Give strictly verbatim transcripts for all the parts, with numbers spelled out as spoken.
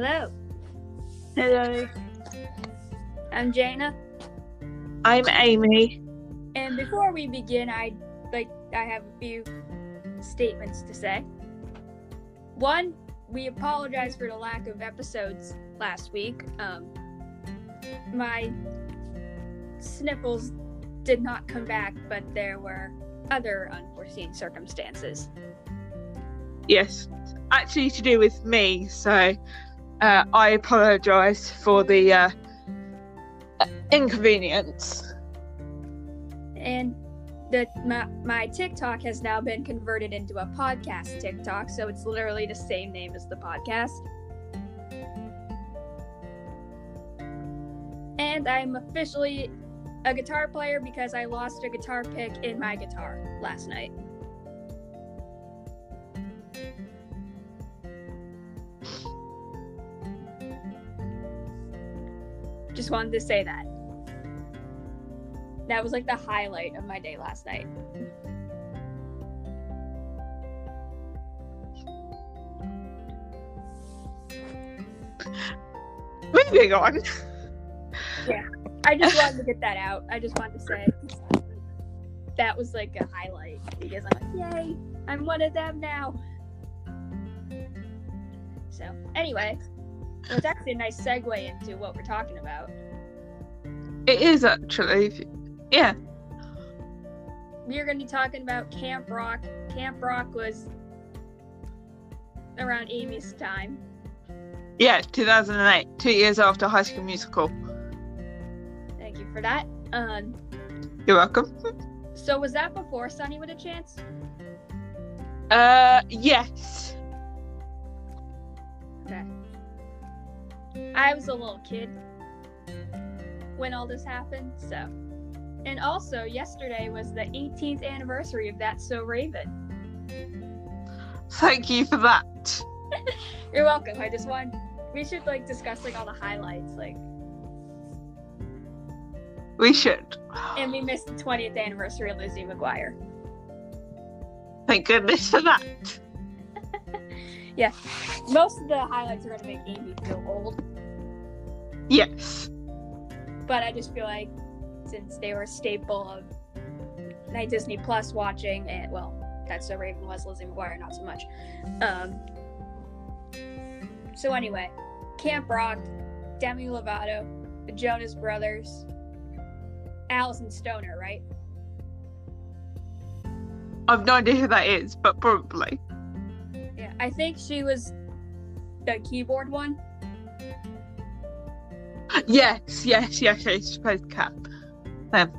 Hello. Hello. I'm Jayna. I'm Aimee. And before we begin, I like I have a few statements to say. One, we apologize for the lack of episodes last week. Um, my sniffles did not come back, but there were other unforeseen circumstances. Yes, actually to do with me, so uh, I apologise for the uh, inconvenience. And the, my, my TikTok has now been converted into a podcast TikTok, so it's literally the same name as the podcast. And I'm officially a guitar player because I lost a guitar pick in my guitar last night. Just wanted to say that. That was like the highlight of my day last night. Moving on. Yeah, I just wanted to get that out. I just wanted to say that was like a highlight because I'm like, yay, I'm one of them now. So anyway, well, it's actually a nice segue into what we're talking about. It is actually, yeah. We're going to be talking about Camp Rock. Camp Rock was around Aimee's time. Yeah, two thousand eight, two years after High School Musical. Thank you for that. Um, You're welcome. So was that before Sonny with a Chance? Uh, yes. Okay. I was a little kid when all this happened, so. And also, yesterday was the eighteenth anniversary of That's So Raven. Thank you for that. You're welcome. I just want, we should like discuss like all the highlights, like. We should. And we missed the twentieth anniversary of Lizzie McGuire. Thank goodness for that. Yeah. Most of the highlights are going to make Amy feel old. Yes. But I just feel like since they were a staple of Night Disney Plus watching, and well, That's So Raven was, Lizzie McGuire not so much. Um, so anyway, Camp Rock, Demi Lovato, the Jonas Brothers, Allison Stoner, right? I've no idea who that is, but probably. Yeah, I think she was the keyboard one. Yes, yes, yes, yes. She plays Cap. Um,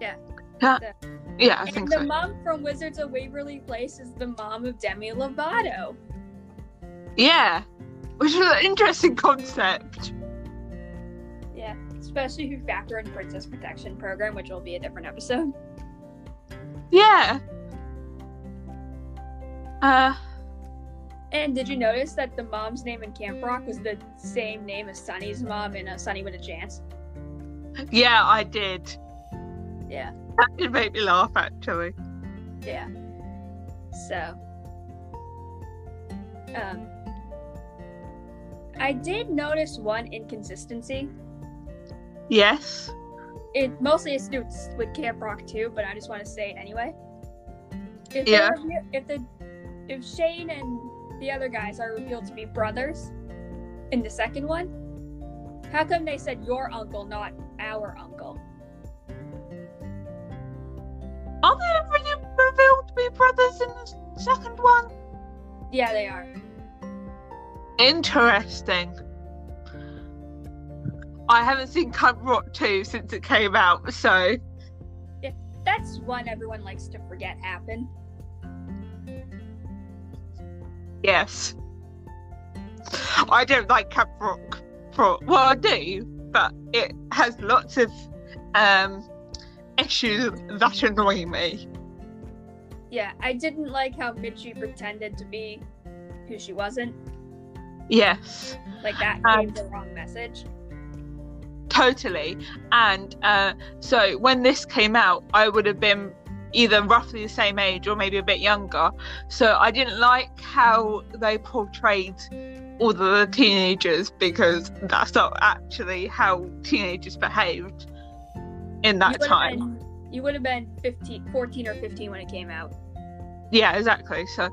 yeah. Uh, the, yeah, I and think the so. The mom from Wizards of Waverly Place is the mom of Demi Lovato. Yeah, which was an interesting concept. Yeah, especially if you factor in Princess Protection Program, which will be a different episode. Yeah. Uh. And did you notice that the mom's name in Camp Rock was the same name as Sonny's mom in uh, Sonny with a Chance? Yeah, I did. Yeah. That did make me laugh, actually. Yeah. So. Um. I did notice one inconsistency. Yes. It mostly is to do with Camp Rock too, but I just want to say it anyway. If yeah. Were, if the if Shane and the other guys are revealed to be brothers in the second one, how come they said your uncle, not our uncle? Are they really revealed to be brothers in the second one? Yeah, they are. Interesting. I haven't seen Camp Rock two since it came out, so. Yeah, that's one everyone likes to forget happened. Yes. I don't like Camp Rock. For, well, I do, but it has lots of um, issues that annoy me. Yeah, I didn't like how Mitchie pretended to be who she wasn't. Yes. Like, that gave um, the wrong message. Totally. And uh, so when this came out, I would have been either roughly the same age or maybe a bit younger, so I didn't like how they portrayed all the teenagers, because that's not actually how teenagers behaved in that you time. Been, you would have been fifteen, fourteen or fifteen when it came out. Yeah, exactly. So,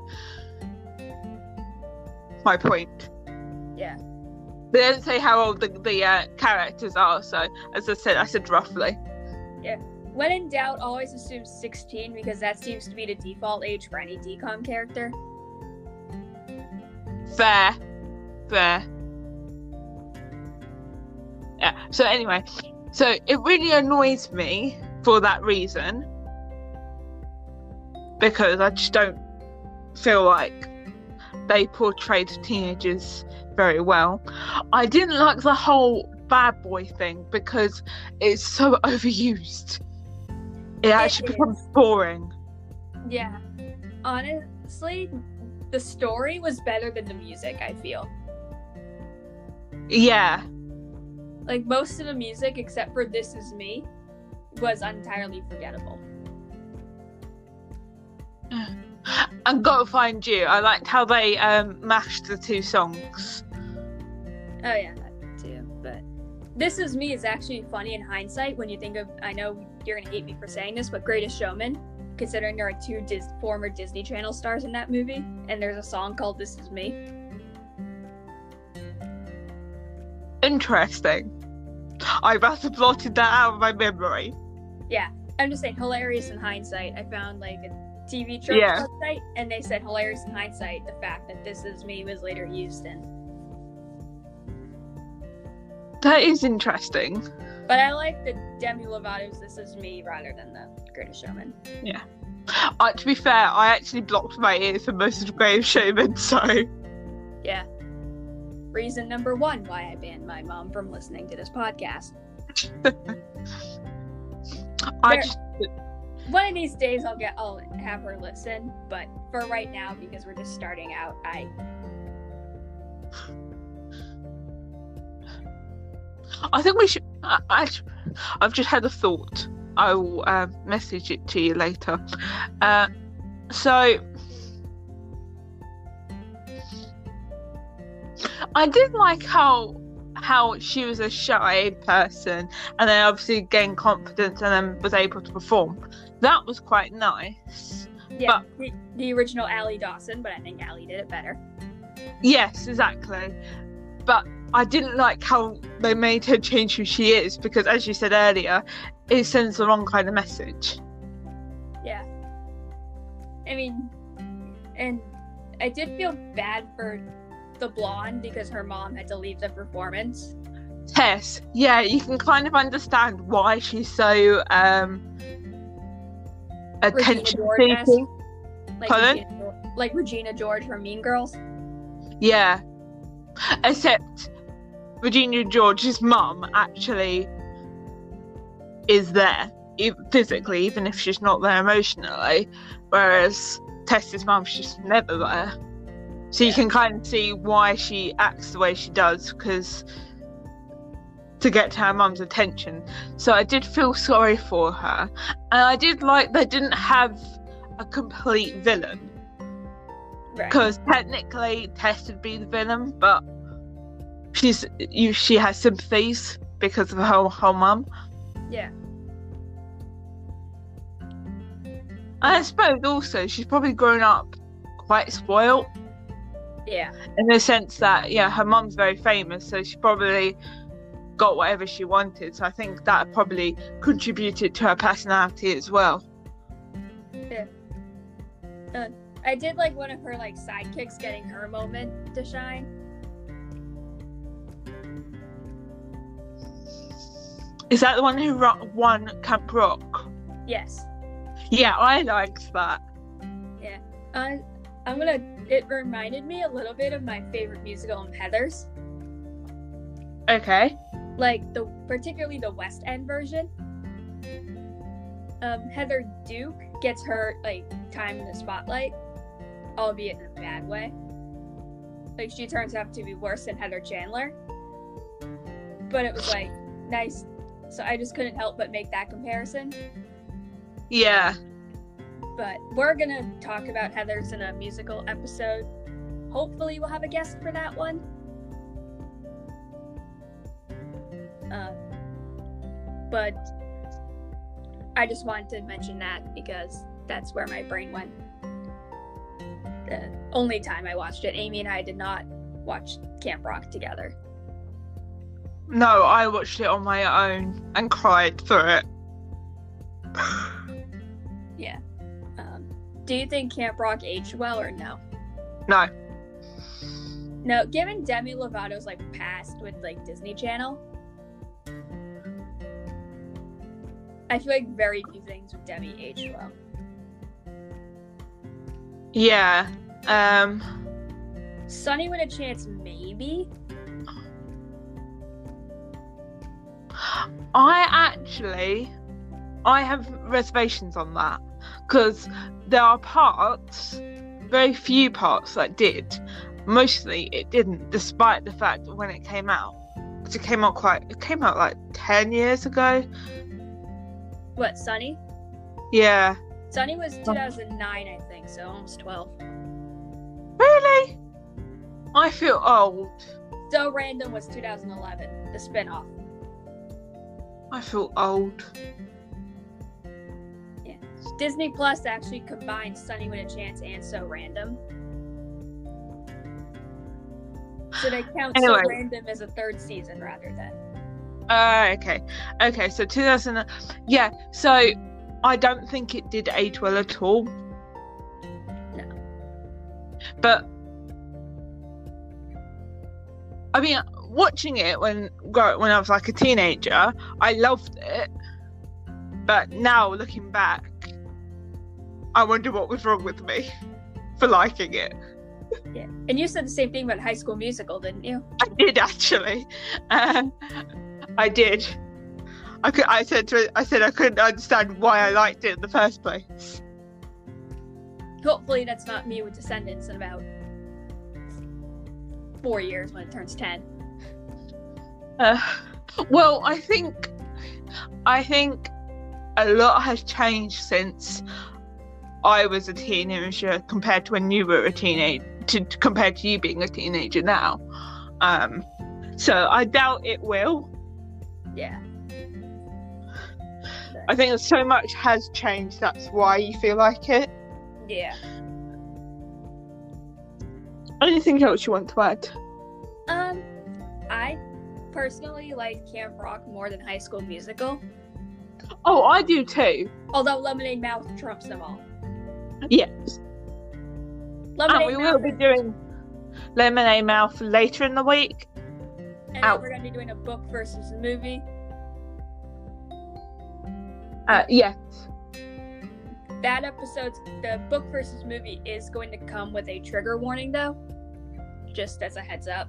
my point. Yeah. They don't say how old the, the uh, characters are, so as I said, I said roughly. Yeah. When in doubt, always assume sixteen, because that seems to be the default age for any D COM character. Fair. Fair. Yeah. So anyway, so it really annoys me for that reason, because I just don't feel like they portrayed teenagers very well. I didn't like the whole bad boy thing because it's so overused. It, it actually is. Becomes boring. Yeah. Honestly, the story was better than the music, I feel. Yeah. Like, most of the music, except for This Is Me, was entirely forgettable. And Gotta Find You. I liked how they um, mashed the two songs. Oh yeah, that too. But This Is Me is actually funny in hindsight when you think of, I know you're going to hate me for saying this, but Greatest Showman, considering there are two Dis- former Disney Channel stars in that movie, and there's a song called This Is Me. Interesting. I must have blotted that out of my memory. Yeah, I'm just saying, hilarious in hindsight. I found like a T V Tropes yeah. website, and they said hilarious in hindsight the fact that This Is Me was later used in. That is interesting. But I like the Demi Lovato's This Is Me rather than the Greatest Showman. Yeah. Uh, to be fair, I actually blocked my ears for most of the Greatest Showman, so... Yeah. Reason number one why I banned my mom from listening to this podcast. I there- just... One of these days I'll get, I'll have her listen, but for right now, because we're just starting out, I... I think we should, I, I, I've just had a thought. I will uh, message it to you later. Uh, so, I did like how how she was a shy person and then obviously gained confidence and then was able to perform. That was quite nice. Yeah, but, the, the original Allie Dawson, but I think Allie did it better. Yes, exactly. But I didn't like how they made her change who she is, because as you said earlier, it sends the wrong kind of message. Yeah. I mean, and I did feel bad for the blonde because her mom had to leave the performance. Tess, yeah, you can kind of understand why she's so um attention seeking. Like Regina, like Regina George from Mean Girls. Yeah. Except Regina George's mum actually is there physically, even if she's not there emotionally, whereas Tess's mum's just never there. So you yeah. can kind of see why she acts the way she does, because to get to her mum's attention. So I did feel sorry for her, and I did like they didn't have a complete villain, because right. technically Tess would be the villain, but she's you, she has sympathies because of her whole mum. Yeah. And I suppose also she's probably grown up quite spoiled. Yeah. In the sense that, yeah, her mum's very famous, so she probably got whatever she wanted. So I think that probably contributed to her personality as well. Yeah. Uh, I did like one of her, like, sidekicks getting her moment to shine. Is that the one who won Camp Rock? Yes. Yeah, I liked that. Yeah. I... I'm gonna, it reminded me a little bit of my favorite musical in Heathers. Okay. Like, the particularly the West End version. Um, Heather Duke gets her, like, time in the spotlight, albeit in a bad way. Like, she turns out to be worse than Heather Chandler. But it was, like, nice. So I just couldn't help but make that comparison. Yeah. But we're going to talk about Heathers in a musical episode. Hopefully we'll have a guest for that one. Um, but I just wanted to mention that because that's where my brain went. The only time I watched it. Aimee and I did not watch Camp Rock together. No, I watched it on my own and cried through it. Yeah. Um, do you think Camp Rock aged well or no? No. No, given Demi Lovato's, like, past with, like, Disney Channel, I feel like very few things with Demi aged well. Yeah. Um... Sonny with a Chance, maybe? I actually... I have reservations on that. Because there are parts, very few parts that did. Mostly it didn't, despite the fact that when it came out. Because it came out quite... It came out like ten years ago. What, Sonny? Yeah. Sonny was two thousand nine, I think, so almost twelve. Really? I feel old. So Random was two thousand eleven, the spin-off. I feel old. Yeah. Disney Plus actually combined Sonny with a Chance and So Random. So they count anyway. So Random as a third season rather than... Uh, okay. Okay, so two thousand... Yeah, so I don't think it did age well at all. No. But... I mean, watching it when when I was like a teenager, I loved it. But now, looking back, I wonder what was wrong with me for liking it. Yeah, and you said the same thing about High School Musical, didn't you? I did actually. Uh, I did. I could. I said to. I said I couldn't understand why I liked it in the first place. Hopefully, that's not me with Descendants in about four years when it turns ten. Uh, well, I think I think a lot has changed since I was a teenager compared to when you were a teenager, to, compared to you being a teenager now. Um, so I doubt it will. Yeah. I think so much has changed, that's why you feel like it. Yeah. Anything else you want to add? Um, I personally like Camp Rock more than High School Musical. Oh, I do too. Although Lemonade Mouth trumps them all. Yes. Lemonade and we Mouth will be doing Lemonade Mouth later in the week. And Ow. we're going to be doing a book versus a movie. Uh, yes. That episode, the book versus movie, is going to come with a trigger warning, though. Just as a heads up.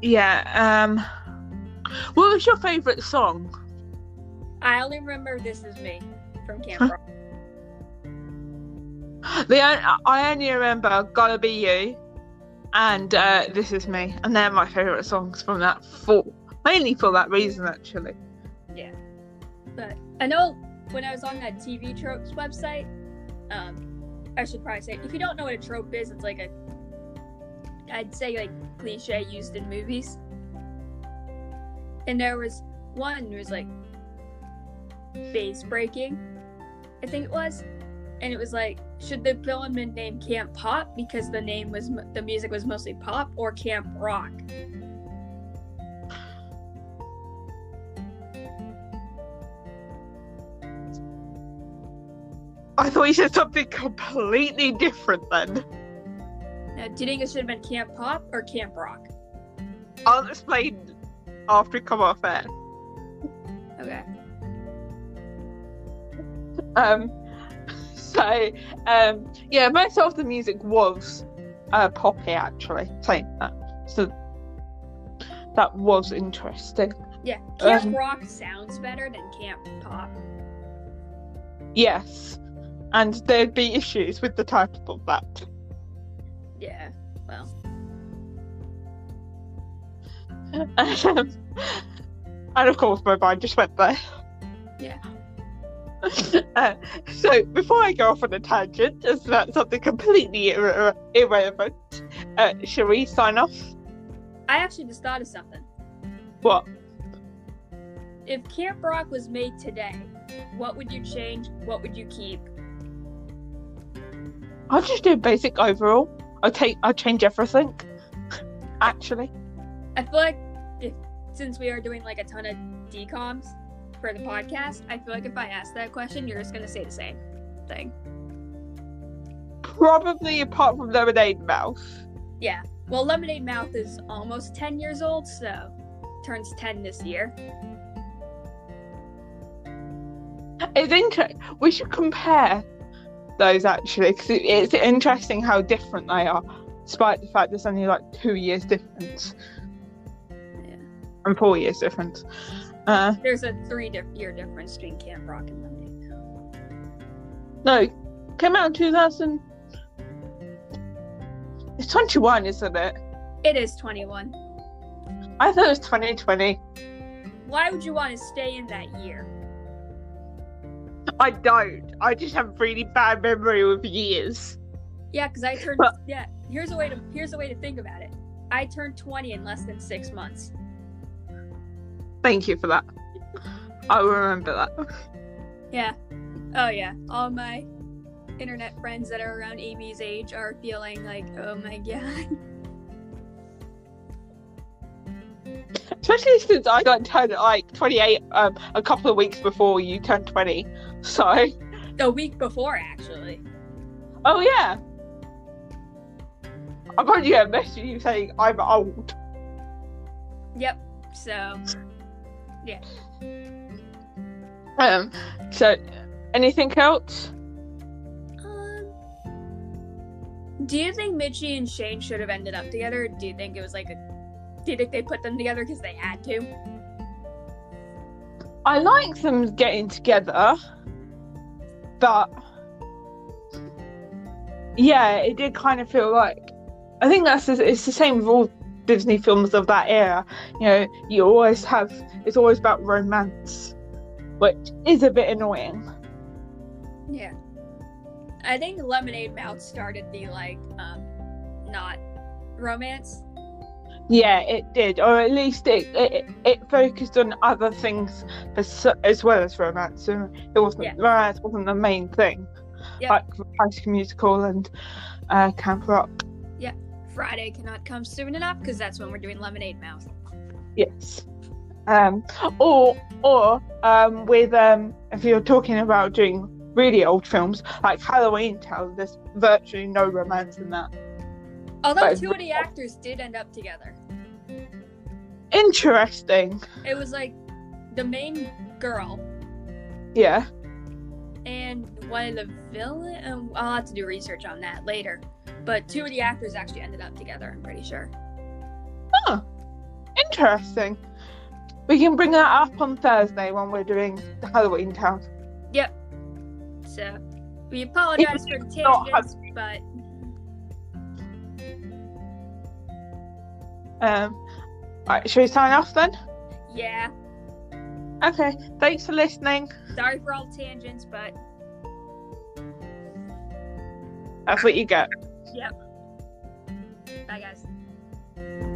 Yeah, um... what was your favourite song? I only remember This Is Me from Camp Rock. The only, I only remember Gotta Be You and uh, This Is Me. And they're my favourite songs from that, for, mainly for that reason, actually. Yeah. But I know when I was on that T V Tropes website, um, I should probably say, if you don't know what a trope is, it's like a, I'd say like cliche used in movies. And there was one who was like base breaking, I think it was. And it was like, should the film been named Camp Pop because the name was, the music was mostly pop, or Camp Rock? I thought you said something completely different then. Now, do you think it should have been Camp Pop or Camp Rock? I'll explain after we come off air. Okay. Um, so, um, yeah, most of the music was uh, poppy, actually, playing that. So, that was interesting. Yeah, Camp um, Rock sounds better than Camp Pop. Yes. And there'd be issues with the title of that. Yeah, well. Um, and of course, my mind just went there. Yeah. uh, so, before I go off on a tangent, just about something completely irre- irrelevant, uh, shall we sign off? I actually just thought of something. What? If Camp Rock was made today, what would you change? What would you keep? I'd just do basic overall. I'd, take, I'd change everything, actually. I feel like if, since we are doing like a ton of D COMs for the podcast, I feel like if I ask that question, you're just going to say the same thing. Probably apart from Lemonade Mouth. Yeah. Well, Lemonade Mouth is almost ten years old, so turns ten this year. It's interesting. We should compare those, actually, because it, it's interesting how different they are, despite the fact there's only, like, two years difference. Yeah. And four years difference. Uh, there's a three-year di- difference between Camp Rock and Lemonade Mouth. No, came out in two thousand... It's twenty-one, isn't it? It is twenty-one. I thought it was twenty twenty. Why would you want to stay in that year? I don't. I just have really bad memory with years. Yeah, because I turned. But, yeah, here's a way to here's a way to think about it. I turned twenty in less than six months. Thank you for that. I remember that. Yeah. Oh yeah. All my internet friends that are around Amy's age are feeling like, oh my god. Especially since I got turned like twenty-eight um, a couple of weeks before you turned twenty. So. A week before, actually. Oh, yeah. I got you a message you saying I'm old. Yep. So. Yeah. Um. So, anything else? Um. Do you think Mitchie and Shane should have ended up together? Or do you think it was like a Do you think they put them together because they had to? I like them getting together, but yeah, it did kind of feel like, I think that's the, it's the same with all Disney films of that era. You know, you always have, it's always about romance, which is a bit annoying. Yeah. I think Lemonade Mouth started the, like, um, not romance. Yeah, it did, or at least it, it it focused on other things as, as well as romance. So it wasn't yeah. romance wasn't the main thing, yep. like High School Musical and uh, Camp Rock. Yeah, Friday cannot come soon enough because that's when we're doing Lemonade Mouth. Yes, um, or or um, with um, if you're talking about doing really old films like Halloweentown, there's virtually no romance in that. Although but two of the actors did end up together. Interesting. It was like the main girl. Yeah. And one of the villain. Um, I'll have to do research on that later. But two of the actors actually ended up together, I'm pretty sure. Oh, interesting. We can bring that up on Thursday when we're doing Halloweentown. Yep. So, we apologize for the tangents, have- but... Um, right, should we sign off then? Yeah. Okay, thanks for listening. Sorry for all the tangents, but... That's what you get. Yep. Bye, guys.